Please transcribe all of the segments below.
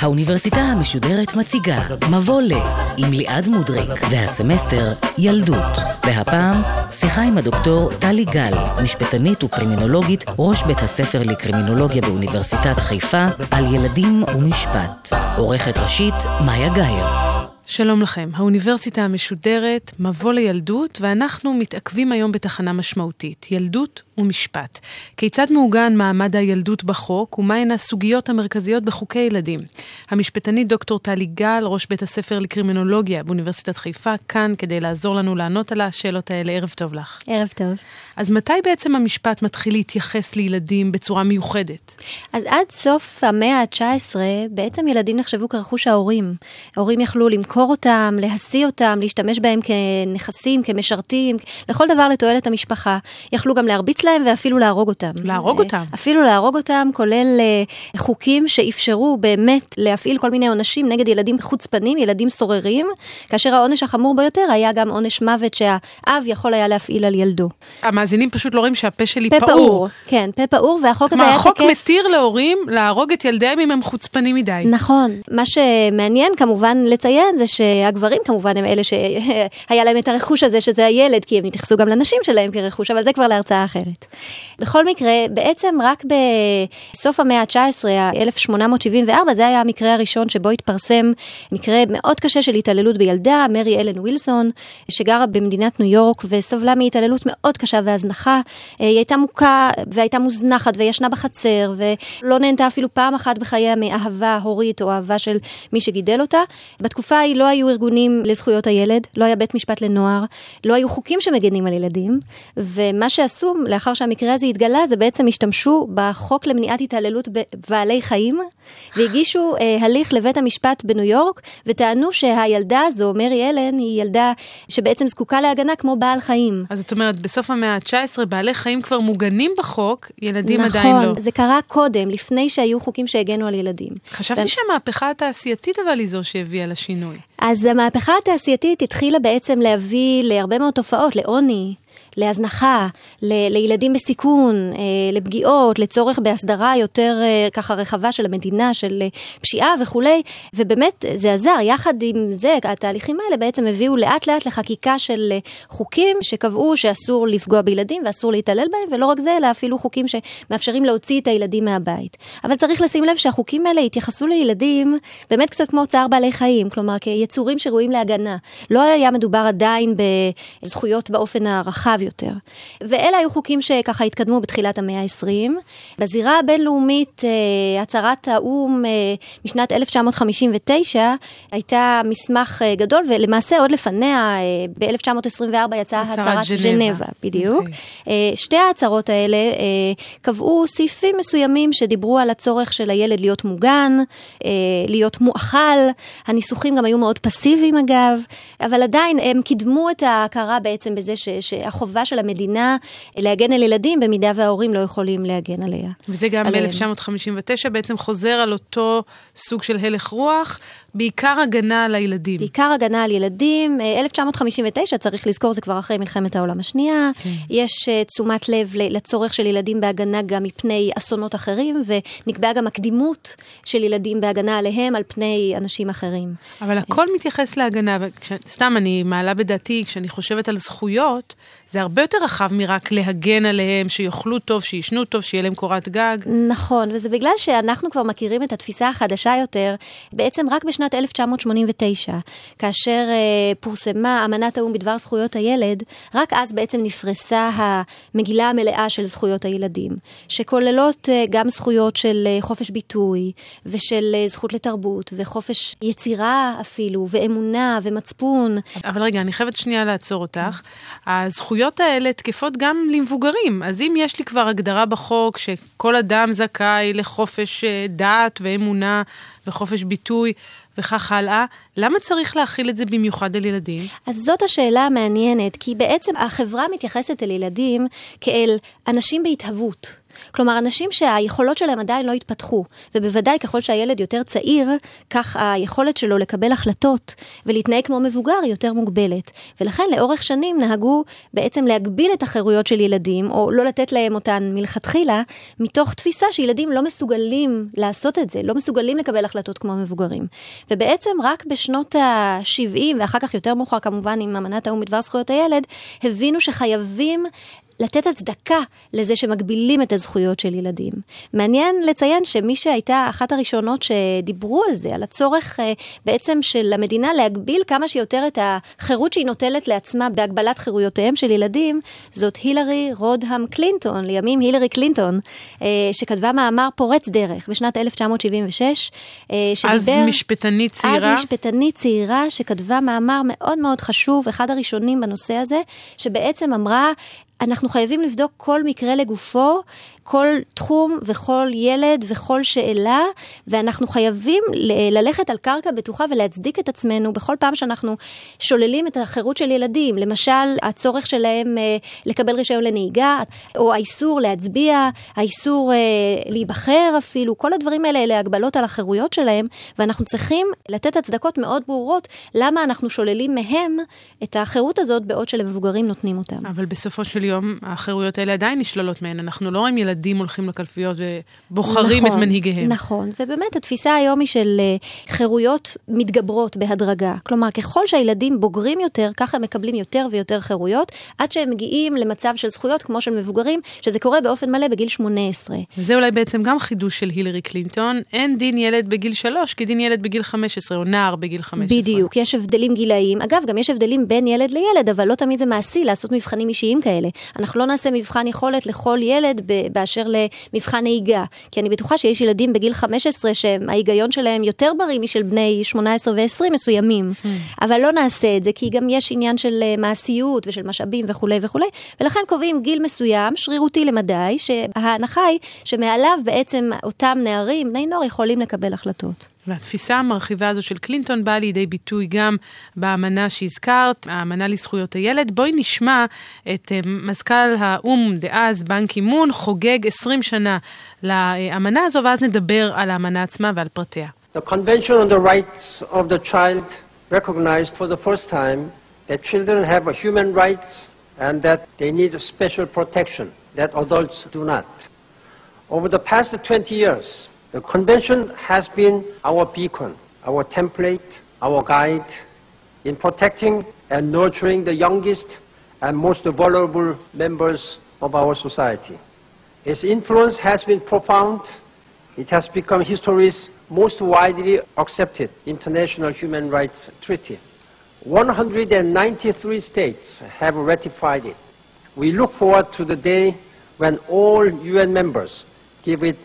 האוניברסיטה המשודרת מציגה מבוא ל עם ליעד מודריק והסמסטר ילדות, והפעם שיחה עם הדוקטור טלי גל, משפטנית וקרימינולוגית, ראש בית הספר לקרימינולוגיה באוניברסיטת חיפה, על ילדים ומשפט. עורכת ראשית מאיה גייר. שלום לכם, האוניברסיטה המשודרת, מבוא לילדות, ואנחנו מתעכבים היום בתחנה משמעותית, ילדות ומשפט. כיצד מעוגן מעמד הילדות בחוק, ומה הן הסוגיות המרכזיות בחוקי ילדים? המשפטנית דוקטור טלי גל, ראש בית הספר לקרימינולוגיה באוניברסיטת חיפה, כאן כדי לעזור לנו לענות על השאלות האלה. ערב טוב לך. ערב טוב. אז מתי בעצם המשפט מתחיל להתייחס לילדים בצורה מיוחדת? אז עד סוף המאה ה-19, בעצם ילדים נחשבו כרכוש ההורים. ההורים יכלו למכור אותם, להשיא אותם, להשתמש בהם כנכסים, כמשרתים, לכל דבר לתועלת המשפחה. יכלו גם להרביץ להם ואפילו להרוג אותם. להרוג אותם? אפילו להרוג אותם, כולל חוקים שאפשרו באמת להפעיל כל מיני עונשים נגד ילדים חוצפנים, ילדים סוררים, כאשר העונש החמור ביותר היה גם עונש מוות שהאב יכול היה להפעיל על ילדו. המאזינים פשוט לא רואים שהפה שלי פעור. כן, פה פעור, והחוק הזה היה תקף. החוק מתיר להורים להרוג את ילדיהם אם הם חוצפנים מדי. נכון. מה שמעניין כמובן לציין זה שהגברים כמובן הם אלה שהיה להם את הרכוש הזה שזה הילד, כי הם התייחסו גם לנשים שלהם כרכוש, אבל זה כבר להרצאה אחרת. בכל מקרה, בעצם רק בסוף המאה ה-19, 1874, זה היה המקרה הראשון שבו התפרסם מקרה מאוד קשה של התעללות בילדה, מרי אלן וילסון, שגרה במדינת ניו יורק וסבלה מהתעללות מאוד קשה והזנחה. היא הייתה מוכה והייתה מוזנחת וישנה בחצר ולא נהנתה אפילו פעם אחת בחייה מאהבה הורית או אהבה של מי שגידל אותה. בתקופה ההיא לא היו ארגונים לזכויות הילד, לא היה בית משפט לנוער, לא היו חוקים שמגנים על ילדים, ומה שעשו לאחר שהמקרה הזה התגלה זה בעצם השתמשו בחוק למניעת התעללות בבעלי חיים, והגישו הליך לבית המשפט בניו יורק וטענו שהילדה הזו, מרי אלן, היא ילדה שבעצם זקוקה להגנה כמו בעל חיים. אז זאת אומרת, בסוף המאה ה-19 בעלי חיים כבר מוגנים בחוק, ילדים נכון, עדיין לא. נכון, זה קרה קודם, לפני שהיו חוקים שהגנו על ילדים. חשבתי שהמהפכה התעשייתית אבל היא זו שהביאה לשינוי. אז המהפכה התעשייתית התחילה בעצם להביא להרבה מאוד תופעות, לעוני, להזנחה, לילדים בסיכון, לפגיעות, לצורך בהסדרה יותר ככה רחבה של המדינה, של פשיעה וכולי, ובאמת זה עזר. יחד עם זה, התהליכים האלה בעצם הביאו לאט לאט לחקיקה של חוקים שקבעו שאסור לפגוע בילדים ואסור להתעלל בהם, ולא רק זה, אלא אפילו חוקים שמאפשרים להוציא את הילדים מהבית. אבל צריך לשים לב שהחוקים האלה התייחסו לילדים באמת קצת כמו צער בעלי חיים, כלומר כיצורים שראויים להגנה. לא היה מדובר עדיין בזכויות באופן הרחב יותר. ואלה היו חוקים שככה התקדמו בתחילת המאה ה-20. בזירה הבינלאומית, הצהרת האום משנת 1959, הייתה מסמך גדול, ולמעשה עוד לפניה, ב-1924 יצאה הצהרת ג'נבה, בדיוק. Okay. שתי ההצהרות האלה קבעו סעיפים מסוימים שדיברו על הצורך של הילד להיות מוגן, להיות מואכל, הניסוחים גם היו מאוד פסיביים אגב, אבל עדיין הם קידמו את ההכרה בעצם בזה שהחובה של המדינה להגן על ילדים במידה וההורים לא יכולים להגן עליה. וזה גם ב-1959 בעצם חוזר על אותו סוג של הלך רוח, בעיקר הגנה על הילדים. בעיקר הגנה על ילדים. 1959, צריך לזכור, זה כבר אחרי מלחמת העולם השנייה. יש תשומת לב לצורך של ילדים בהגנה גם מפני אסונות אחרים, ונקבעה גם הקדימות של ילדים בהגנה עליהם על פני אנשים אחרים. אבל הכל מתייחס להגנה. סתם אני מעלה בדעתי, כשאני חושבת על זכויות, זה הרבה יותר רחב מרק להגן עליהם, שיוכלו טוב, שישנו טוב, שיהיה להם קורת גג. נכון, וזה בגלל שאנחנו כבר מכירים את התפיסה החדשה יותר, בעצם רק בשנת 1989, כאשר פורסמה אמנת האום בדבר זכויות הילד, רק אז בעצם נפרסה המגילה המלאה של זכויות הילדים, שכוללות גם זכויות של חופש ביטוי, ושל זכות לתרבות, וחופש יצירה אפילו, ואמונה, ומצפון. אבל רגע, אני חייבת שנייה לעצור אותך. הזכויות האלה תקפות גם למבוגרים, אז אם יש לי כבר הגדרה בחוק שכל אדם זכאי לחופש דת ואמונה וחופש ביטוי וכך הלאה, למה צריך להכיל את זה במיוחד על ילדים? אז זאת השאלה המעניינת, כי בעצם החברה מתייחסת אל ילדים כאל אנשים בהתהוות. כלומר, אנשים שהיכולות שלהם עדיין לא התפתחו, ובוודאי ככל שהילד יותר צעיר, כך היכולת שלו לקבל החלטות ולהתנהג כמו מבוגר יותר מוגבלת. ולכן לאורך שנים נהגו בעצם להגביל את החירויות של ילדים, או לא לתת להם אותן מלכתחילה, מתוך תפיסה שילדים לא מסוגלים לעשות את זה, לא מסוגלים לקבל החלטות כמו מבוגרים. ובעצם רק בשנות ה-70, ואחר כך יותר מאוחר כמובן עם אמנת האו"ם בדבר זכויות הילד, הבינו שחייבים לתת הצדקה לזה שמגבילים את הזכויות של ילדים. מעניין לציין שמי שהייתה אחת הראשונות שדיברו על זה, על הצורך בעצם של המדינה להגביל כמה שיותר את החירות שהיא נוטלת לעצמה בהגבלת חירויותיהם של ילדים, זאת הילרי רודהם קלינטון, לימים הילרי קלינטון, שכתבה מאמר פורץ דרך בשנת 1976, שדיבר... אז משפטנית צעירה, שכתבה מאמר מאוד מאוד חשוב, אחד הראשונים בנושא הזה, שבעצם אמרה, אנחנו חייבים לבדוק כל מקרה לגופו, כל תחום וכל ילד וכל שאלה, ואנחנו חייבים ללכת על קרקע בטוחה ולהצדיק את עצמנו בכל פעם שאנחנו שוללים את החירות של ילדים, למשל הצורך שלהם לקבל רישיון לנהיגה, או האיסור להצביע, האיסור להיבחר אפילו, כל הדברים האלה אלה הגבלות על החירויות שלהם, ואנחנו צריכים לתת הצדקות מאוד ברורות, למה אנחנו שוללים מהם את החירות הזאת בעוד שלמבוגרים נותנים אותם. אבל בסופו של יום החירויות האלה עדיין נשללות מהן, אנחנו לא עם ילדים הולכים לקלפיות ובוחרים את מנהיגיהם. נכון, ובאמת התפיסה היום היא של חירויות מתגברות בהדרגה. כלומר, ככל שהילדים בוגרים יותר, ככה הם מקבלים יותר ויותר חירויות, עד שהם מגיעים למצב של זכויות כמו של מבוגרים, שזה קורה באופן מלא בגיל 18. וזה אולי בעצם גם חידוש של הילרי קלינטון, אין דין ילד בגיל 3, כי דין ילד בגיל 15, או נער בגיל 15. בדיוק, יש הבדלים גילאיים. אגב, גם יש הבדלים בין ילד לילד, אבל לא תמיד זה מעשי לעשות מבחנים אישיים כאלה. אנחנו לא נעשה מבחן יכולת לכל ילד באשר למבחן נהיגה. כי אני בטוחה שיש ילדים בגיל 15 שההיגיון שלהם יותר בריא משל בני 18 ו-20 מסוימים. אבל לא נעשה את זה, כי גם יש עניין של מעשיות ושל משאבים וכו' וכו'. ולכן קובעים גיל מסוים, שרירותי למדי, שההנחה היא שמעליו בעצם אותם נערים, בני נוער, יכולים לקבל החלטות. והתפיסה המרחיבה הזו של קלינטון באה לידי ביטוי גם באמנה שהזכרת, האמנה לזכויות הילד. בואי נשמע את מזכ"ל האו"ם דאז, בן קי-מון, חוגג 20 שנה לאמנה הזו, ואז נדבר על האמנה עצמה ועל פרטיה. The Convention on the Rights of the Child recognized for the first time that children have a human rights and that they need a special protection that adults do not. Over the past 20 years, the convention has been our beacon, our template, our guide in protecting and nurturing the youngest and most vulnerable members of our society. Its influence has been profound. It has become history's most widely accepted international human rights treaty. 193 states have ratified it. We look forward to the day when all UN members give it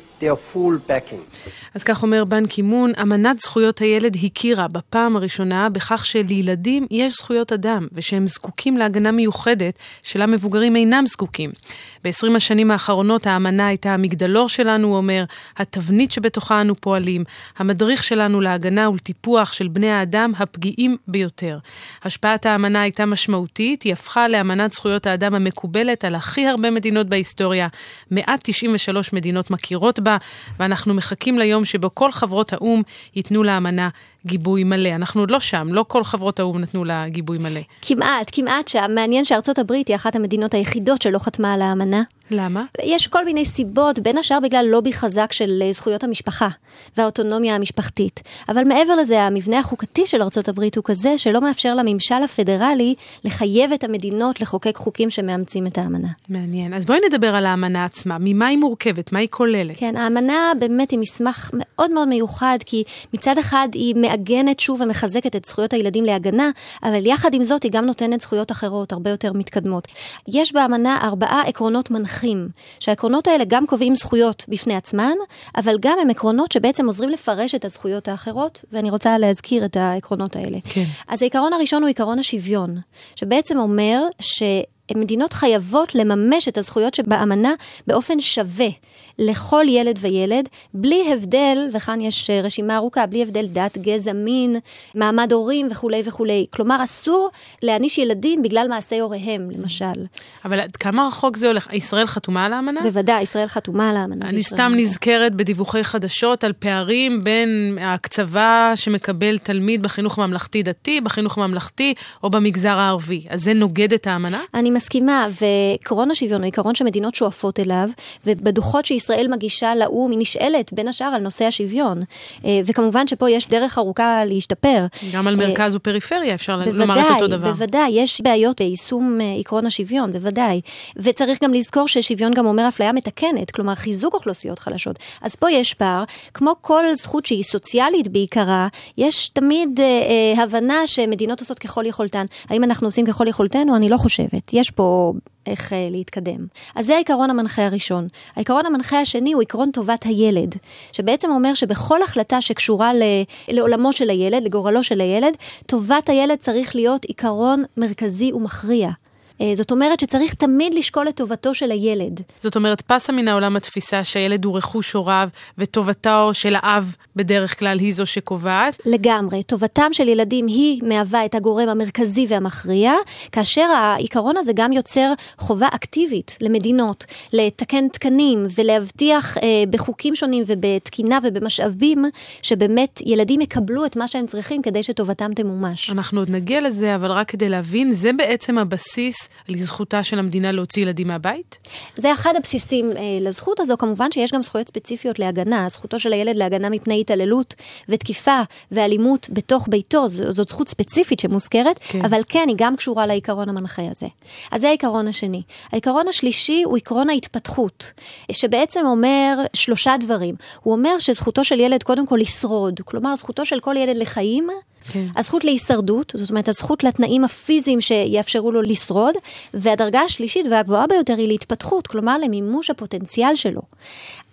אז כך אומר בן קי-מון, אמנת זכויות הילד הכירה בפעם הראשונה בכך שלילדים יש זכויות אדם ושהם זקוקים להגנה מיוחדת שלה מבוגרים אינם זקוקים. ב-20 השנים האחרונות האמנה הייתה המגדלור שלנו, הוא אומר, התבנית שבתוכה אנו פועלים, המדריך שלנו להגנה ולטיפוח של בני האדם הפגיעים ביותר. השפעת האמנה הייתה משמעותית, היא הפכה לאמנת זכויות האדם המקובלת על הכי הרבה מדינות בהיסטוריה, 193 מדינות מכירות בה, ואנחנו מחכים ליום שבו כל חברות האו"ם ייתנו לאמנה גיבוי מלא. אנחנו עוד לא שם, לא כל חברות האו"ם נתנו לה גיבוי מלא. כמעט שם. מעניין שארצות הברית היא אחת המדינות היחידות שלא חתמה על האמנה. למה? יש כל מיני סיבות, בין השאר בגלל לובי חזק של זכויות המשפחה והאוטונומיה המשפחתית. אבל מעבר לזה, המבנה החוקתי של ארצות הברית הוא כזה שלא מאפשר לממשל הפדרלי לחייב את המדינות לחוקק חוקים שמאמצים את האמנה. מעניין. אז בואי נדבר על האמנה עצמה. ממה היא מורכבת? מה היא כוללת? כן, האמנה באמת היא מסמך מאוד מאוד מיוחד, כי מצד אחד היא מעגנת שוב ומחזקת את זכויות הילדים להגנה, אבל יחד עם זאת היא גם נותנת זכויות אחרות, הרבה יותר מתקדמות. יש באמנה 4 עקרונות מנחים. שהעקרונות האלה גם קובעים זכויות בפני עצמן, אבל גם הם עקרונות שבעצם עוזרים לפרש את הזכויות האחרות, ואני רוצה להזכיר את העקרונות האלה. כן. אז העיקרון הראשון הוא עיקרון השוויון, שבעצם אומר מדינות חייבות לממש את הזכויות שבאמנה באופן שווה לכל ילד וילד, בלי הבדל, וכאן יש רשימה ארוכה, בלי הבדל דת, גזע, מין, מעמד הורים וכו' וכו'. כלומר, אסור להעניש ילדים בגלל מעשי הוריהם, למשל. אבל כמה רחוק זה הולך? ישראל חתומה על האמנה? בוודאי, ישראל חתומה על האמנה. אני סתם נזכרת בדיווחי חדשות על פערים בין ההקצבה שמקבל תלמיד בחינוך הממלכתי דתי, בחינוך הממלכתי או במגזר הערבי. אז זה נוגד את האמנה? אני מסכימה, ועקרון השוויון הוא עיקרון שמדינות שואפות אליו, ובדוחות שישראל מגישה לאום, היא נשאלת בין השאר על נושא השוויון. וכמובן שפה יש דרך ארוכה להשתפר. גם על מרכז ופריפריה אפשר לומר את אותו דבר. בוודאי, יש בעיות ביישום עקרון השוויון, בוודאי. וצריך גם לזכור ששוויון גם אומר אפליה מתקנת, כלומר חיזוק אוכלוסיות חלשות. אז פה יש פער, כמו כל זכות שהיא סוציאלית בעיקרה, יש תמיד הבנה שמדינות עושות ככל יכולתן. האם אנחנו עושים ככל יכולתנו? אני לא חושבת. יש פה איך להתקדם. אז זה העיקרון המנחה הראשון. העיקרון המנחה השני הוא עיקרון טובת הילד, שבעצם אומר שבכל החלטה שקשורה לעולמו של הילד, לגורלו של הילד, טובת הילד צריך להיות עיקרון מרכזי ומכריע. זאת אומרת שצריך תמיד לשקול את טובתו של הילד. זאת אומרת, פסה מן העולם התפיסה שהילד הוא רכוש הוריו, וטובתו של האב בדרך כלל היא זו שקובעת? לגמרי. טובתם של ילדים היא מהווה את הגורם המרכזי והמכריע, כאשר העיקרון הזה גם יוצר חובה אקטיבית למדינות, לתקן תקנים ולהבטיח בחוקים שונים ובתקינה ובמשאבים, שבאמת ילדים יקבלו את מה שהם צריכים כדי שטובתם תמומש. אנחנו עוד נגיע לזה, אבל רק כדי להבין, זה בעצם הבסיס לזכותה של המדינה להוציא ילדים מהבית? זה אחד הבסיסים לזכות הזו, כמובן שיש גם זכויות ספציפיות להגנה, זכותו של הילד להגנה מפני התעללות ותקיפה ואלימות בתוך ביתו, זאת זכות ספציפית שמוזכרת, כן. אבל כן, היא גם קשורה לעיקרון המנחה הזה. אז זה העיקרון השני. העיקרון השלישי הוא עיקרון ההתפתחות, שבעצם אומר שלושה דברים. הוא אומר שזכותו של ילד קודם כל לשרוד, כלומר זכותו של כל ילד לחיים, כן. הזכות להישרדות, זאת אומרת, הזכות לתנאים הפיזיים שיאפשרו לו לשרוד, והדרגה השלישית והגבוהה ביותר היא להתפתחות, כלומר למימוש הפוטנציאל שלו.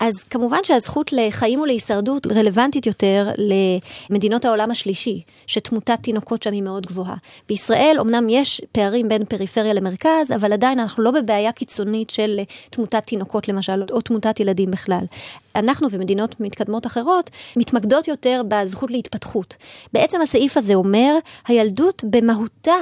אז כמובן שהזכות לחיים ולהישרדות רלוונטית יותר למדינות העולם השלישי, שתמותת תינוקות שם היא מאוד גבוהה. בישראל אמנם יש פערים בין פריפריה למרכז, אבל עדיין אנחנו לא בבעיה קיצונית של תמותת תינוקות למשל, או תמותת ילדים בכלל. אנחנו ומדינות מתקדמות אחרות מתמקדות יותר בזכות להתפתחות. בעצם הסעיף הזה אומר, הילדות במהותה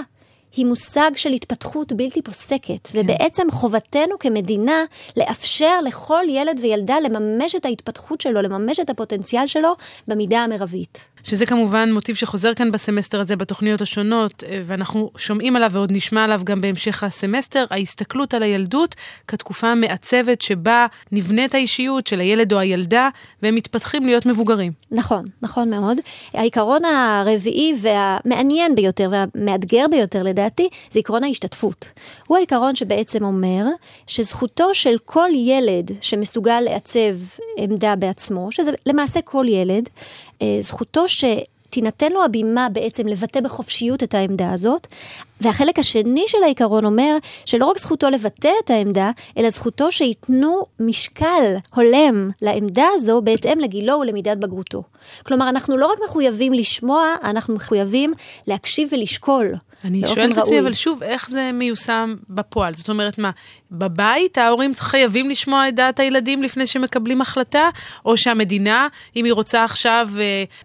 היא מושג של התפתחות בלתי פוסקת, כן. ובעצם חובתנו כמדינה לאפשר לכל ילד וילדה לממש את ההתפתחות שלו, לממש את הפוטנציאל שלו במידה המרבית. שזה כמובן מוטיב שחוזר כאן בסמסטר הזה, בתוכניות השונות, ואנחנו שומעים עליו ועוד נשמע עליו גם בהמשך הסמסטר, ההסתכלות על הילדות כתקופה המעצבת שבה נבנית האישיות של הילד או הילדה, והם מתפתחים להיות מבוגרים. נכון, נכון מאוד. העיקרון הרביעי והמעניין ביותר והמאתגר ביותר לדעתי, זה עיקרון ההשתתפות. הוא העיקרון שבעצם אומר שזכותו של כל ילד שמסוגל לעצב עמדה בעצמו, שזה למעשה כל ילד, זכותו שתינתן לו הבימה בעצם לבטא בחופשיות את העמדה הזאת, והחלק השני של העיקרון אומר שלא רק זכותו לבטא את העמדה, אלא זכותו שיתנו משקל הולם לעמדה הזו בהתאם לגילו ולמידת בגרותו. כלומר, אנחנו לא רק מחויבים לשמוע, אנחנו מחויבים להקשיב ולשקול. אני שואלת את עצמי, אבל שוב, איך זה מיושם בפועל? זאת אומרת מה, בבית ההורים חייבים לשמוע את דעת הילדים לפני שמקבלים החלטה, או שהמדינה, אם היא רוצה עכשיו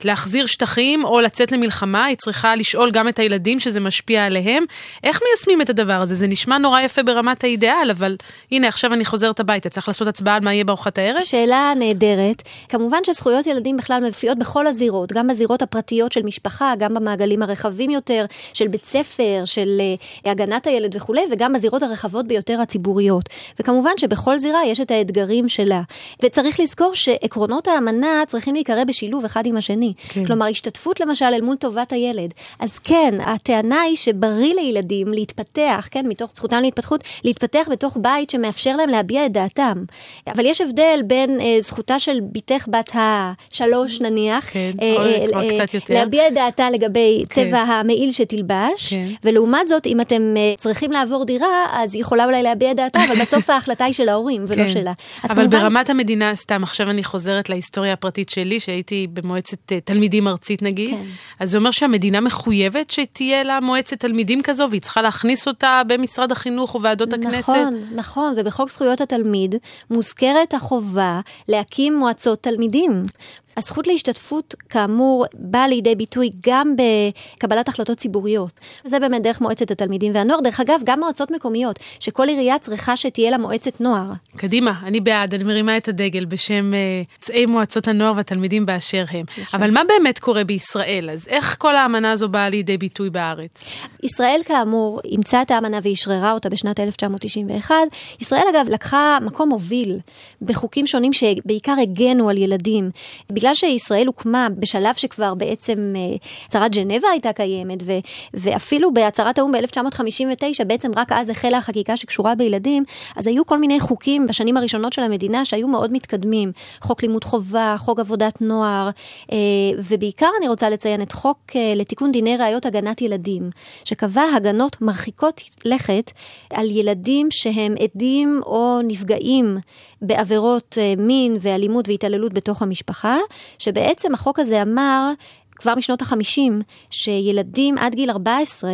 להחזיר שטחים או לצאת למלחמה, היא צריכה לשאול גם את הילדים שזה משפיע עליהם. איך מיישמים את הדבר הזה? זה נשמע נורא יפה ברמת האידיאל, אבל הנה, עכשיו אני חוזרת הביתה, צריך לעשות הצבעה על מה יהיה בארוחת הערב? שאלה נהדרת. כמובן שזכויות ילדים בכלל מופיעות בכל הזירות, גם בזירות הפרטיות של משפחה, גם במעגלים הרחבים יותר, של בית ספר, של הגנת הילד וכו', וגם בזירות הרחבות ביותר הציבוריות. וכמובן שבכל זירה יש את האתגרים שלה. וצריך לזכור שעקרונות האמנה צריכים להיקרא בשילוב אחד עם השני. כן. כלומר, השתתפות למשל אל מול טובת הילד. אז כן, הטענה היא שבריא לילדים להתפתח, כן, מתוך זכותם להתפתחות, להתפתח בתוך בית שמאפשר להם להביע את דעתם. אבל יש הבדל בין זכותה של ביתך בת ה3 נניח, כן, או קצת יותר. להביע את דעתה לגבי צבע המעיל שתלבש, ולעומת זאת, אם אתם צריכים לעבור דירה, אז היא יכולה אולי להביע דעתה, אבל בסוף ההחלטה היא של ההורים ולא שלה. אבל ברמת המדינה, סתם, עכשיו אני חוזרת להיסטוריה הפרטית שלי, שהייתי במועצת תלמידים ארצית נגיד, אז זה אומר שהמדינה מחויבת שתהיה לה מועצת תלמידים מין כזו, והיא צריכה להכניס אותה במשרד החינוך וועדות הכנסת. נכון, ובחוק זכויות התלמיד מוזכרת החובה להקים מועצות תלמידים. הזכות להשתתפות, כאמור, באה לידי ביטוי גם בקבלת החלטות ציבוריות. זה באמת דרך מועצת התלמידים והנוער. דרך אגב, גם מועצות מקומיות, שכל עירייה צריכה שתהיה לה מועצת נוער. קדימה, אני בעד, אני מרימה את הדגל בשם צאי מועצות הנוער והתלמידים באשר הם. אבל מה באמת קורה בישראל? אז איך כל האמנה הזו באה לידי ביטוי בארץ? ישראל, כאמור, אימצה את האמנה והשררה אותה בשנת 1991. ישראל, אגב, לקחה מקום מוביל בחוקים שונים שבעיקר הגנו על ילדים. בגלל שישראל הוקמה בשלב שכבר בעצם הצהרת ג'נבה הייתה קיימת, ואפילו בהצהרת האום ב-1959, בעצם רק אז החלה החקיקה שקשורה בילדים, אז היו כל מיני חוקים בשנים הראשונות של המדינה שהיו מאוד מתקדמים, חוק לימוד חובה, חוק עבודת נוער, ובעיקר אני רוצה לציין את חוק לתיקון דיני ראיות הגנת ילדים, שקבע הגנות מרחיקות לכת על ילדים שהם עדים או נפגעים בעבירות מין ואלימות והתעללות בתוך המשפחה, שבעצם החוק הזה אמר כבר משנות ה-50 שילדים עד גיל 14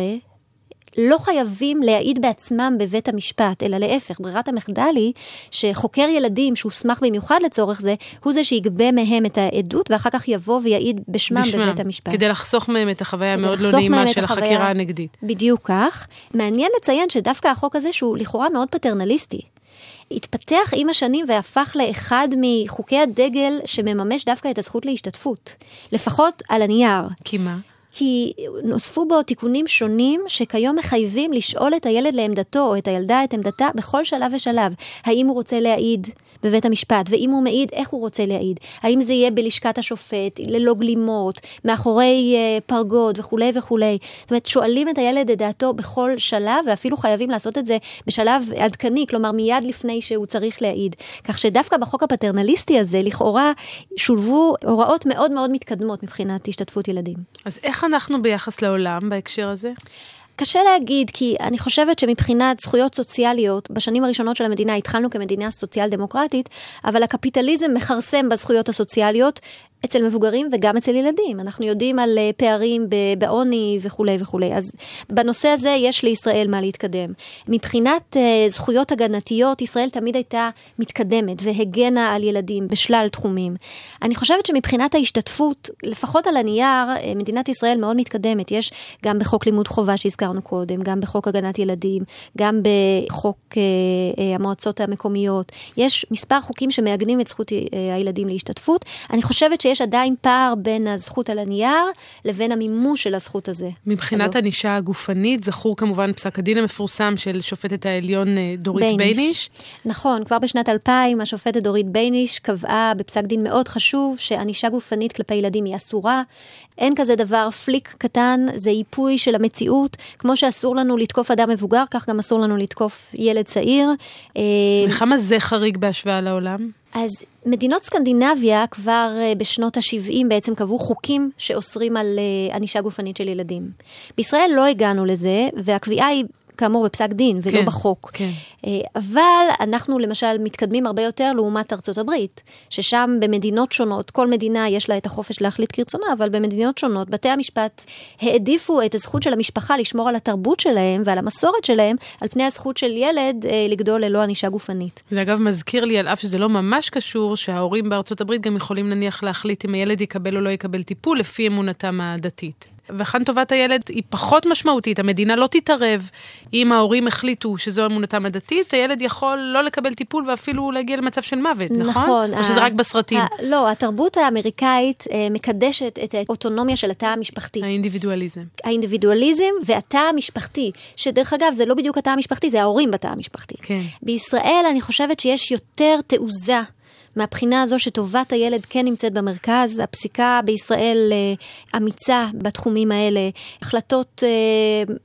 לא חייבים להעיד בעצמם בבית המשפט, אלא להפך, ברירת המחדל היא שחוקר ילדים שהוסמך במיוחד לצורך זה, הוא זה שיגבה מהם את העדות, ואחר כך יבוא ויעיד בשמם בבית המשפט. כדי לחסוך מהם את החוויה מאוד לא נעימה של החקירה הנגדית. בדיוק כך. מעניין לציין שדווקא החוק הזה, שהוא לכאורה מאוד פטרנליסטי, התפתח עם השנים והפך לאחד מחוקי הדגל שמממש דווקא את הזכות להשתתפות. לפחות על הנייר. כי מה? כי נוספו בו תיקונים שונים שכיום מחייבים לשאול את הילד לעמדתו או את הילדה את עמדתה בכל שלב ושלב. האם הוא רוצה להעיד בבית המשפט, ואם הוא מעיד איך הוא רוצה להעיד. האם זה יהיה בלשכת השופט, ללא גלימות, מאחורי פרגוד וכו' וכו'. זאת אומרת, שואלים את הילד את דעתו בכל שלב, ואפילו חייבים לעשות את זה בשלב עדכני, כלומר מיד לפני שהוא צריך להעיד. כך שדווקא בחוק הפטרנליסטי הזה, לכאורה, שולבו הוראות מאוד מאוד מתקדמות מבחינת השתתפות ילדים. אז איך אנחנו ביחס לעולם בהקשר הזה? קשה להגיד, כי אני חושבת שמבחינת זכויות סוציאליות, בשנים הראשונות של המדינה התחלנו כמדינה סוציאל-דמוקרטית, אבל הקפיטליזם מחרסם בזכויות הסוציאליות, אצל מבוגרים וגם אצל ילדים. אנחנו יודעים על פערים בעוני וכו' וכו'. אז בנושא הזה יש לישראל מה להתקדם. מבחינת זכויות הגנתיות, ישראל תמיד הייתה מתקדמת והגנה על ילדים בשלל תחומים. אני חושבת שמבחינת ההשתתפות, לפחות על הנייר, מדינת ישראל מאוד מתקדמת. יש גם בחוק לימוד חובה שהזכרנו קודם, גם בחוק הגנת ילדים, גם בחוק המועצות המקומיות. יש מספר חוקים שמעגנים את זכות הילדים להשתתפות. אני חושבת שיש עדיין פער בין הזכות על הנייר לבין המימוש של הזכות הזה. מבחינת הנישה הגופנית, זכור כמובן פסק הדין המפורסם של שופטת העליון דורית בייניש. נכון, כבר בשנת 2000 השופטת דורית בייניש קבעה בפסק דין מאוד חשוב שהנישה גופנית כלפי ילדים היא אסורה. אין כזה דבר, פליק קטן, זה איפוי של המציאות, כמו שאסור לנו לתקוף אדם מבוגר, כך גם אסור לנו לתקוף ילד צעיר. וכמה זה חריג בהשוואה לעולם? אז מדינות סקנדינביה כבר בשנות ה-70 בעצם קבעו חוקים שאוסרים על ענישה גופנית של ילדים. בישראל לא הגענו לזה, והקביעה היא כאמור בפסק דין ולא בחוק. אבל אנחנו למשל מתקדמים הרבה יותר לעומת ארצות הברית, ששם במדינות שונות, כל מדינה יש לה את החופש להחליט כרצונה, אבל במדינות שונות בתי המשפט העדיפו את הזכות של המשפחה לשמור על התרבות שלהם ועל המסורת שלהם, על פני הזכות של ילד לגדול ללא ענישה גופנית. זה אגב מזכיר לי, על אף שזה לא ממש קשור, שההורים בארצות הברית גם יכולים נניח להחליט אם הילד יקבל או לא יקבל טיפול לפי אמונתם הדתית. וכאן טובת הילד היא פחות משמעותית, המדינה לא תתערב. אם ההורים החליטו שזו אמונתם הדתית, הילד יכול לא לקבל טיפול ואפילו להגיע למצב של מוות, נכון? או שזה רק בסרטים? לא, התרבות האמריקאית מקדשת את האוטונומיה של התא המשפחתי. האינדיבידואליזם. האינדיבידואליזם והתא המשפחתי, שדרך אגב זה לא בדיוק התא המשפחתי, זה ההורים בתא המשפחתי. בישראל אני חושבת שיש יותר תעוזה, מהבחינה הזו שטובת הילד כן נמצאת במרכז, הפסיקה בישראל אמיצה בתחומים האלה, החלטות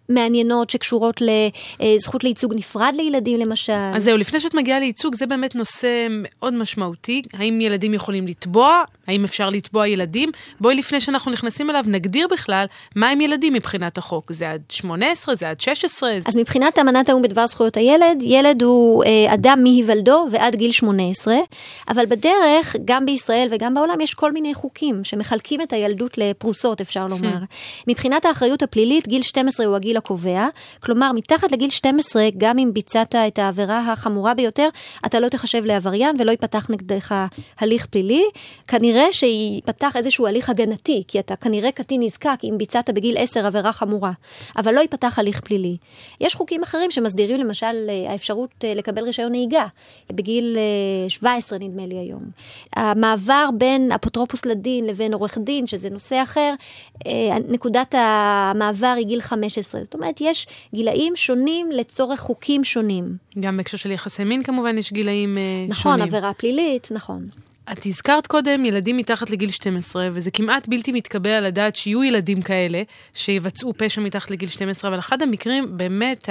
מעניינות שקשורות לזכות לייצוג נפרד לילדים למשל. אז זהו, לפני שאת מגיעה לייצוג, זה באמת נושא מאוד משמעותי, האם ילדים יכולים לתבוע? האם אפשר לתבוע ילדים? בואי לפני שאנחנו נכנסים אליו, נגדיר בכלל מה הם ילדים מבחינת החוק. זה עד 18, זה עד 16. אז מבחינת אמנת האו"ם בדבר זכויות הילד, ילד הוא אדם מהיוולדו ועד גיל 18, אבל בדרך, גם בישראל וגם בעולם, יש כל מיני חוקים שמחלקים את הילדות לפרוסות, אפשר לומר. מבחינת האחריות הפלילית, גיל 12 הוא הגיל הקובע, כלומר, מתחת לגיל 12, גם אם ביצעת את העבירה החמורה ביותר, אתה לא תחשב לעבריין ולא ייפתח נגדך הליך פלילי. כנראה שיפתח איזשהו הליך הגנתי, כי אתה כנראה קטין נזקק אם ביצעת בגיל 10 עבירה חמורה, אבל לא ייפתח הליך פלילי. יש חוקים אחרים שמסדירים, למשל, האפשרות לקבל רישיון נהיגה, בגיל 17 נדמה לי היום. המעבר בין אפוטרופוס לדין לבין עורך דין, שזה נושא אחר, נקודת המעבר היא גיל 15. זאת אומרת, יש גילאים שונים לצורך חוקים שונים. גם בהקשר של יחסי מין כמובן יש גילאים שונים. נכון, עבירה פלילית, נכון. את הזכרת קודם ילדים מתחת לגיל 12, וזה כמעט בלתי מתקבל על הדעת שיהיו ילדים כאלה שיבצעו פשע מתחת לגיל 12, אבל אחד המקרים באמת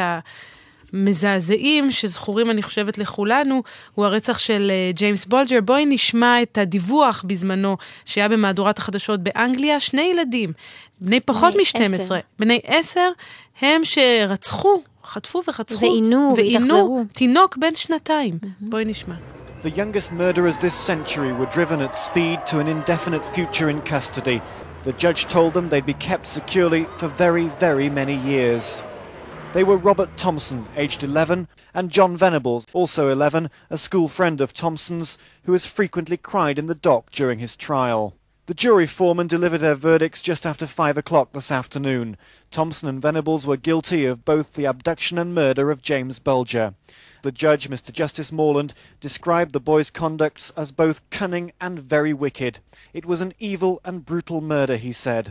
המזעזעים שזכורים אני חושבת לכולנו, הוא הרצח של ג'יימס בולג'ר. בואי נשמע את הדיווח בזמנו שהיה במהדורת החדשות באנגליה. שני ילדים, בני פחות מ-12, בני 10, הם שרצחו, חטפו וחצחו, ועינו תינוק בן 2. בואי נשמע. The youngest murderers this century were driven at speed to an indefinite future in custody. The judge told them they'd be kept securely for very, very many years. They were Robert Thompson, aged 11, and John Venables, also 11, a school friend of Thompson's, who has frequently cried in the dock during his trial. The jury foreman delivered their verdicts just after 5 o'clock this afternoon. Thompson and Venables were guilty of both the abduction and murder of James Bulger. The judge, Mr. Justice Morland, described the boy's conducts as both cunning and very wicked. It was an evil and brutal murder, he said.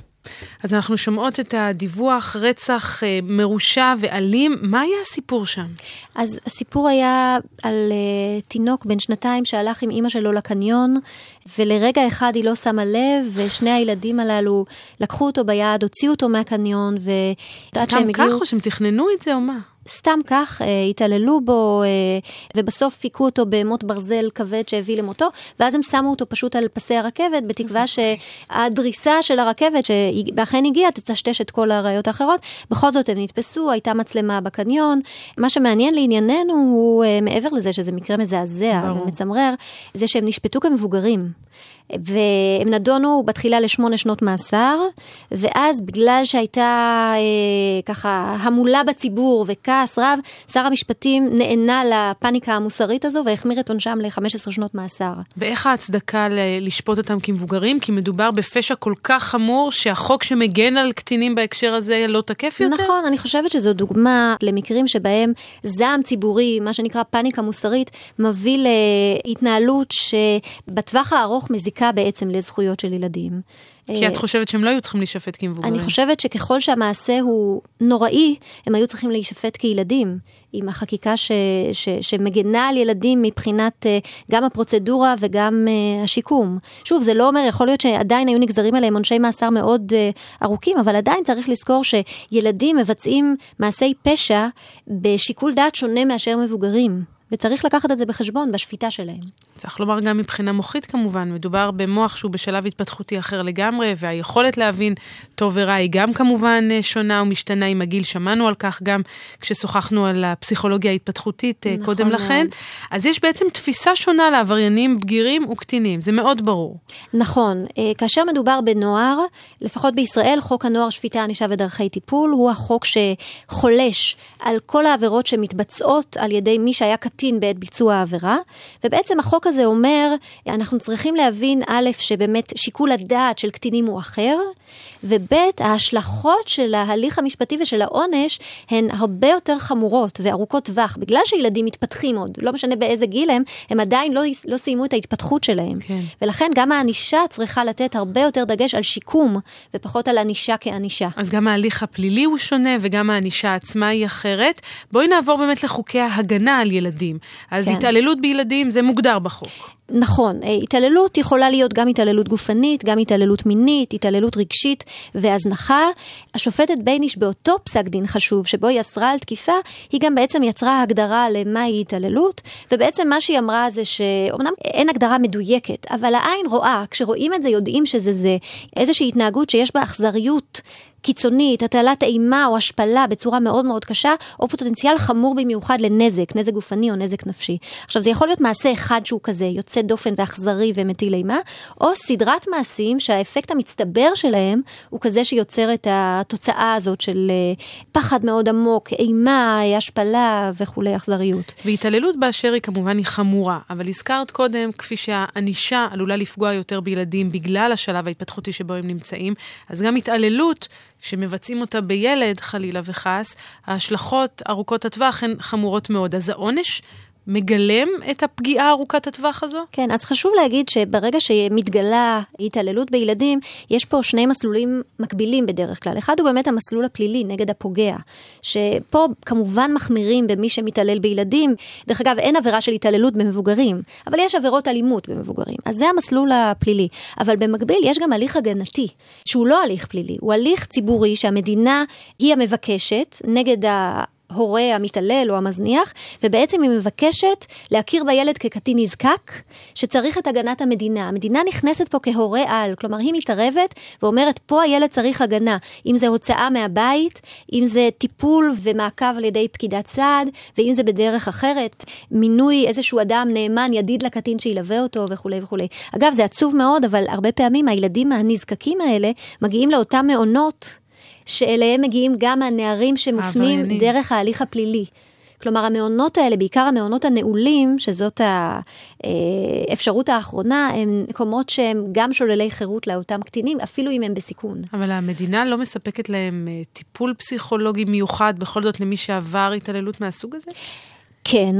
אז אנחנו שומעות את הדיווח, רצח מרושע ואלים. מה היה הסיפור שם? אז הסיפור היה על תינוק בן 2 שהלך עם אמא שלו לקניון, ולרגע אחד היא לא שמה לב, ושני הילדים הללו לקחו אותו ביד, הוציאו אותו מהקניון, סתם כך או שהם תכננו את זה או מה? סתם כך, התעללו בו, ובסוף פיקו אותו במות ברזל כבד שהביא למותו, ואז הם שמו אותו פשוט על פסי הרכבת, בתקווה שהדריסה של הרכבת, שבאכן הגיעה, תצשטש את כל הראיות האחרות. בכל זאת הם נתפסו, הייתה מצלמה בקניון. מה שמעניין לענייננו הוא, מעבר לזה שזה מקרה מזעזע ומצמרר, זה שהם נשפטו כמבוגרים. והם נדונו בתחילה 8 שנות מאסר, ואז בגלל שהייתה ככה המולה בציבור וכעס רב, שר המשפטים נענה לפניקה המוסרית הזו, והחמיר את עונשם 15 שנות מאסר. ואיך ההצדקה לשפוט אותם כמבוגרים? כי מדובר בפשע כל כך חמור, שהחוק שמגן על קטינים בהקשר הזה לא תקף יותר? נכון, אני חושבת שזו דוגמה למקרים שבהם זעם ציבורי, מה שנקרא פניקה מוסרית, מביא להתנהלות שבטווח הארוך מזיקה בעצם לזכויות של ילדים. כי את חושבת שהם לא היו צריכים להישפט כמבוגרים? אני חושבת שככל שהמעשה הוא נוראי, הם היו צריכים להישפט כילדים, עם החקיקה שמגנה על ילדים מבחינת גם הפרוצדורה וגם השיקום. שוב, זה לא אומר, יכול להיות שעדיין היו נגזרים עליהם עונשי מאסר מאוד ארוכים, אבל עדיין צריך לזכור שילדים מבצעים מעשי פשע בשיקול דעת שונה מאשר מבוגרים. וצריך לקחת את זה בחשבון, בשפיטה שלהם. צריך לומר גם מבחינה מוחית כמובן, מדובר במוח שהוא בשלב התפתחותי אחר לגמרי, והיכולת להבין טוב ורע היא גם כמובן שונה ומשתנה עם הגיל, שמענו על כך גם כששוחחנו על הפסיכולוגיה ההתפתחותית נכון קודם לכן. מאוד. אז יש בעצם תפיסה שונה לעבריינים בגירים וקטינים, זה מאוד ברור. נכון, כאשר מדובר בנוער, לפחות בישראל, חוק הנוער שפיטה ענישה ודרכי טיפול, הוא החוק שחולש על כל העבירות שמתבצעות על ידי מי שהיה בעת ביצוע העבירה, ובעצם החוק הזה אומר, אנחנו צריכים להבין א', שבאמת שיקול הדעת של קטינים הוא אחר, וב' ההשלכות של ההליך המשפטי ושל העונש הן הרבה יותר חמורות וארוכות טווח, בגלל שילדים מתפתחים עוד, לא משנה באיזה גיל הם עדיין לא סיימו את ההתפתחות שלהם. כן. ולכן גם הענישה צריכה לתת הרבה יותר דגש על שיקום, ופחות על ענישה כענישה. אז גם ההליך הפלילי הוא שונה, וגם הענישה עצמה היא אחרת. בואי נעבור באמת לחוקי ההגנה על ילדים. ילדים. אז כן. התעללות בילדים זה מוגדר בחוק. נכון, התעללות יכולה להיות גם התעללות גופנית, גם התעללות מינית, התעללות רגשית והזנחה. השופטת בייניש באותו פסק דין חשוב שבו היא אסרה על תקיפה, היא גם בעצם יצרה הגדרה למה היא התעללות, ובעצם מה שהיא אמרה זה שאומנם אין הגדרה מדויקת, אבל העין רואה, כשרואים את זה יודעים שזה זה, איזושהי התנהגות שיש בה אכזריות קיצונית, הטלת אימה או השפלה בצורה מאוד מאוד קשה, או פוטנציאל חמור במיוחד לנזק, נזק גופני או נזק נפשי. עכשיו, זה יכול להיות מעשה אחד שהוא כזה, יוצא דופן ואכזרי ומטיל אימה, או סדרת מעשים שהאפקט המצטבר שלהם הוא כזה שיוצר את התוצאה הזאת של פחד מאוד עמוק, אימה, השפלה וכולי, אכזריות. והתעללות באשר היא כמובן היא חמורה, אבל הזכרת קודם, כפי שהענישה עלולה לפגוע יותר בילדים בגלל השלב ההתפתחותי שבו הם נמצאים, אז גם התעללות כשמבצעים אותה בילד, חלילה וחס, ההשלכות ארוכות הטווח הן חמורות מאוד. אז העונש מגלם את הפגיעה ארוכת הטווח הזו? כן, אז חשוב להגיד שברגע שמתגלה התעללות בילדים, יש פה שני מסלולים מקבילים בדרך כלל. אחד הוא באמת המסלול הפלילי נגד הפוגע, שפה כמובן מחמירים במי שמתעלל בילדים. דרך אגב, אין עבירה של התעללות במבוגרים, אבל יש עבירות אלימות במבוגרים. אז זה המסלול הפלילי. אבל במקביל יש גם הליך הגנתי, שהוא לא הליך פלילי, הוא הליך ציבורי שהמדינה היא המבקשת נגד הורה המתעלל או המזניח, ובעצם היא מבקשת להכיר בילד כקטין נזקק, שצריך את הגנת המדינה. המדינה נכנסת פה כהורה על, כלומר היא מתערבת ואומרת, פה הילד צריך הגנה, אם זה הוצאה מהבית, אם זה טיפול ומעקב על ידי פקידת סעד, ואם זה בדרך אחרת, מינוי איזשהו אדם נאמן, ידיד לקטין שילווה אותו וכו' וכו'. אגב, זה עצוב מאוד, אבל הרבה פעמים הילדים הנזקקים האלה מגיעים לאותם מעונות, שאליהם מגיעים גם הנערים שמופנים דרך ההליך הפלילי. כלומר, המעונות האלה, בעיקר המעונות הנעולים, שזאת האפשרות האחרונה, הם מקומות שהם גם שוללי חירות לאותם קטינים, אפילו אם הם בסיכון. אבל המדינה לא מספקת להם טיפול פסיכולוגי מיוחד, בכל זאת למי שעבר התעללות מהסוג הזה? כן,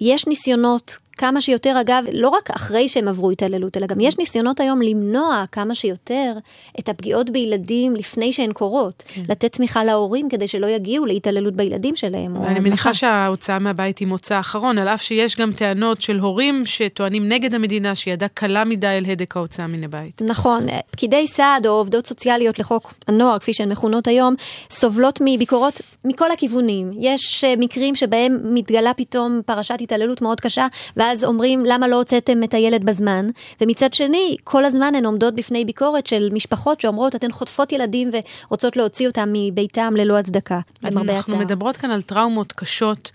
יש ניסיונות כמה שיותר, אגב, לא רק אחרי שהם עברו התעללות, אלא גם יש ניסיונות היום למנוע כמה שיותר את הפגיעות בילדים לפני שהן קורות, כן. לתת תמיכה להורים כדי שלא יגיעו להתעללות בילדים שלהם. אני מניחה שההוצאה מהבית היא מוצא האחרון, על אף שיש גם טענות של הורים שטוענים נגד המדינה, שידה קלה מדי אל הדק ההוצאה מן הבית. נכון, פקידי סעד או עובדות סוציאליות לחוק הנוער, כפי שהן מכונות היום, סובלות מביקורות מכל הכיוונים. יש מקרים שבהם מתגלה פתאום פרשת התעללות מאוד קשה, ואז אומרים, למה לא הוצאתם את הילד בזמן? ומצד שני, כל הזמן הן עומדות בפני ביקורת של משפחות שאומרות, אתן חוטפות ילדים ורוצות להוציא אותם מביתם ללא הצדקה. אנחנו מדברות כאן על טראומות קשות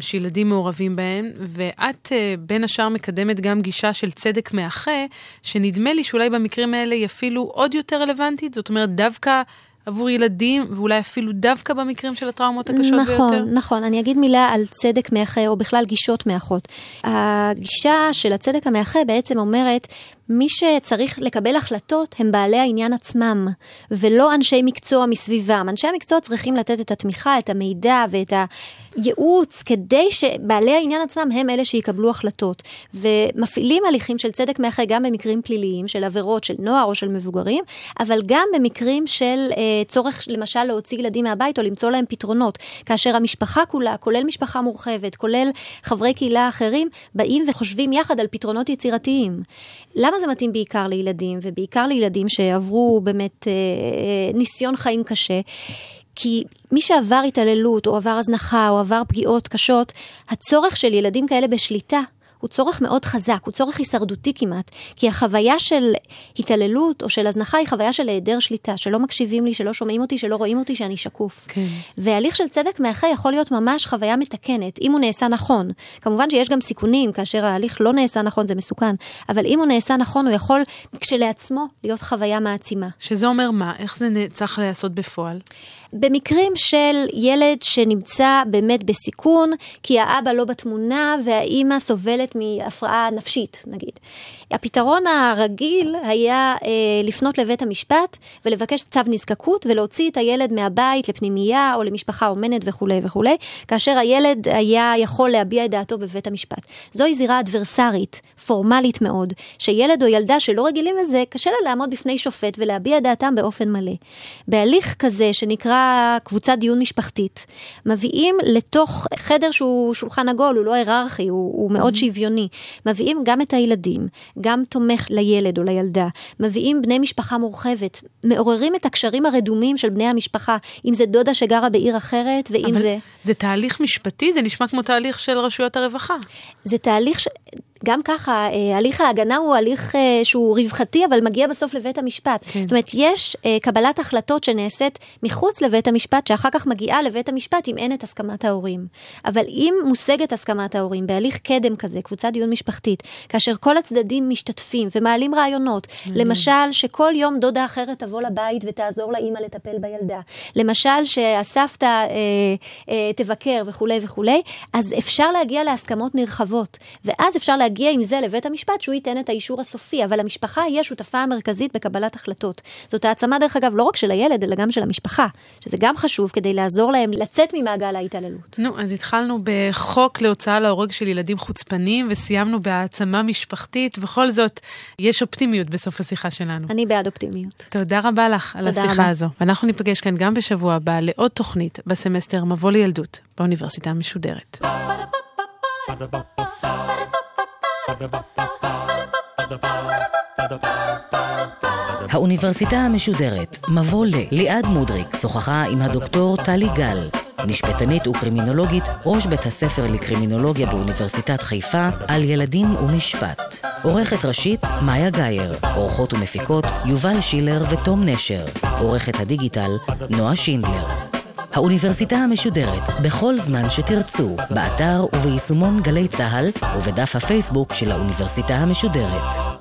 שילדים מעורבים בהם, ואת בין השאר מקדמת גם גישה של צדק מאחה, שנדמה לי שאולי במקרים האלה היא אפילו עוד יותר רלוונטית, זאת אומרת דווקא עבור ילדים, ואולי אפילו דווקא במקרים של הטראומות הקשות ביותר. נכון, נכון. אני אגיד מילה על צדק מאחה, או בכלל גישות מאחות. הגישה של הצדק המאחה בעצם אומרת, מי שצריך לקבל החלטות הם בעלי העניין עצמם, ולא אנשי מקצוע מסביבם. אנשי המקצוע צריכים לתת את התמיכה, את המידע ואת הייעוץ, כדי שבעלי העניין עצמם הם אלה שיקבלו החלטות. ומפעילים הליכים של צדק מאחה גם במקרים פליליים, של עבירות, של נוער או של מבוגרים, אבל גם במקרים של צורך, למשל, להוציא ילדים מהבית או למצוא להם פתרונות, כאשר המשפחה כולה, כולל משפחה מורחבת, כולל חברי קהילה אחרים, באים וחושבים יחד על פתרונות יצירתיים. למה זה מתאים בעיקר לילדים, ובעיקר לילדים שעברו באמת ניסיון חיים קשה? כי מי שעבר התעללות, או עבר הזנחה, או עבר פגיעות קשות, הצורך של ילדים כאלה בשליטה, הוא צורך מאוד חזק, הוא צורך הישרדותי כמעט, כי החוויה של התעללות או של הזנחה היא חוויה של היעדר שליטה, שלא מקשיבים לי, שלא שומעים אותי, שלא רואים אותי, שאני שקוף. כן. וההליך של צדק מאחה יכול להיות ממש חוויה מתקנת, אם הוא נעשה נכון. כמובן שיש גם סיכונים, כאשר ההליך לא נעשה נכון זה מסוכן, אבל אם הוא נעשה נכון הוא יכול כשלעצמו להיות חוויה מעצימה. שזה אומר מה? איך זה צריך לעשות בפועל? במקרים של ילד שנמצא באמת בסיכון, כי האבא לא בתמונה והאימא סובלת סובלת מהפרעה נפשית, נגיד. הפתרון הרגיל היה לפנות לבית המשפט ולבקש צו נזקקות ולהוציא את הילד מהבית לפנימייה או למשפחה אומנת וכולי וכולי, כאשר הילד היה יכול להביע את דעתו בבית המשפט. זוהי זירה אדברסרית, פורמלית מאוד, שילד או ילדה שלא רגילים לזה, קשה לה לעמוד בפני שופט ולהביע דעתם באופן מלא. בהליך כזה שנקרא קבוצת דיון משפחתית, מביאים לתוך חדר שהוא שולחן עגול, הוא לא היררכי, הוא מאוד שוויוני, מביאים גם את הילדים, גם תומך לילד או לילדה, מביאים בני משפחה מורחבת, מעוררים את הקשרים הרדומים של בני המשפחה, אם זה דודה שגרה בעיר אחרת, ואם זה... זה תהליך משפטי? זה נשמע כמו תהליך של רשויות הרווחה. זה תהליך ש... גם ככה, הליך ההגנה הוא הליך שהוא רווחתי, אבל מגיע בסוף לבית המשפט. כן. זאת אומרת, יש קבלת החלטות שנעשית מחוץ לבית המשפט, שאחר כך מגיעה לבית המשפט אם אין את הסכמת ההורים. אבל אם מושגת הסכמת ההורים, בהליך קדם כזה, קבוצת דיון משפחתית, כאשר כל הצדדים משתתפים ומעלים רעיונות, למשל שכל יום דודה אחרת תבוא לבית ותעזור לאמא לטפל בילדה, למשל שהסבתא תבקר וכולי וכולי, אז אפשר להגיע להסכמות נרחבות, ואז אפשר להגיע עם זה לבית המשפט, שהוא ייתן את האישור הסופי, אבל המשפחה היא השותפה המרכזית בקבלת החלטות. זאת העצמה, דרך אגב, לא רק של הילד, אלא גם של המשפחה, שזה גם חשוב כדי לעזור להם לצאת ממעגל ההתעללות. נו, אז התחלנו בחוק להוצאה להורג של ילדים חוצפנים, וסיימנו בהעצמה משפחתית, וכל זאת, יש אופטימיות בסוף השיחה שלנו. אני בעד אופטימיות. תודה רבה לך על השיחה הזו. ואנחנו ניפגש כאן גם בשבוע הבא לעוד תוכנית בסמסטר מבוא לילדות באוניברסיטה המשודרת. האוניברסיטה המשודרת, מבוא ליעד מודריק, שוחחה עם הדוקטור טלי גל, משפטנית וקרימינולוגית, ראש בית הספר לקרימינולוגיה באוניברסיטת חיפה, על ילדים ומשפט. עורכת ראשית, מאיה גייר. עורכות ומפיקות, יובל שילר ותום נשר. עורכת הדיגיטל, נועה שינדלר. האוניברסיטה המשודרת, בכל זמן שתרצו, באתר וביישומון גלי צהל ובדף הפייסבוק של האוניברסיטה המשודרת.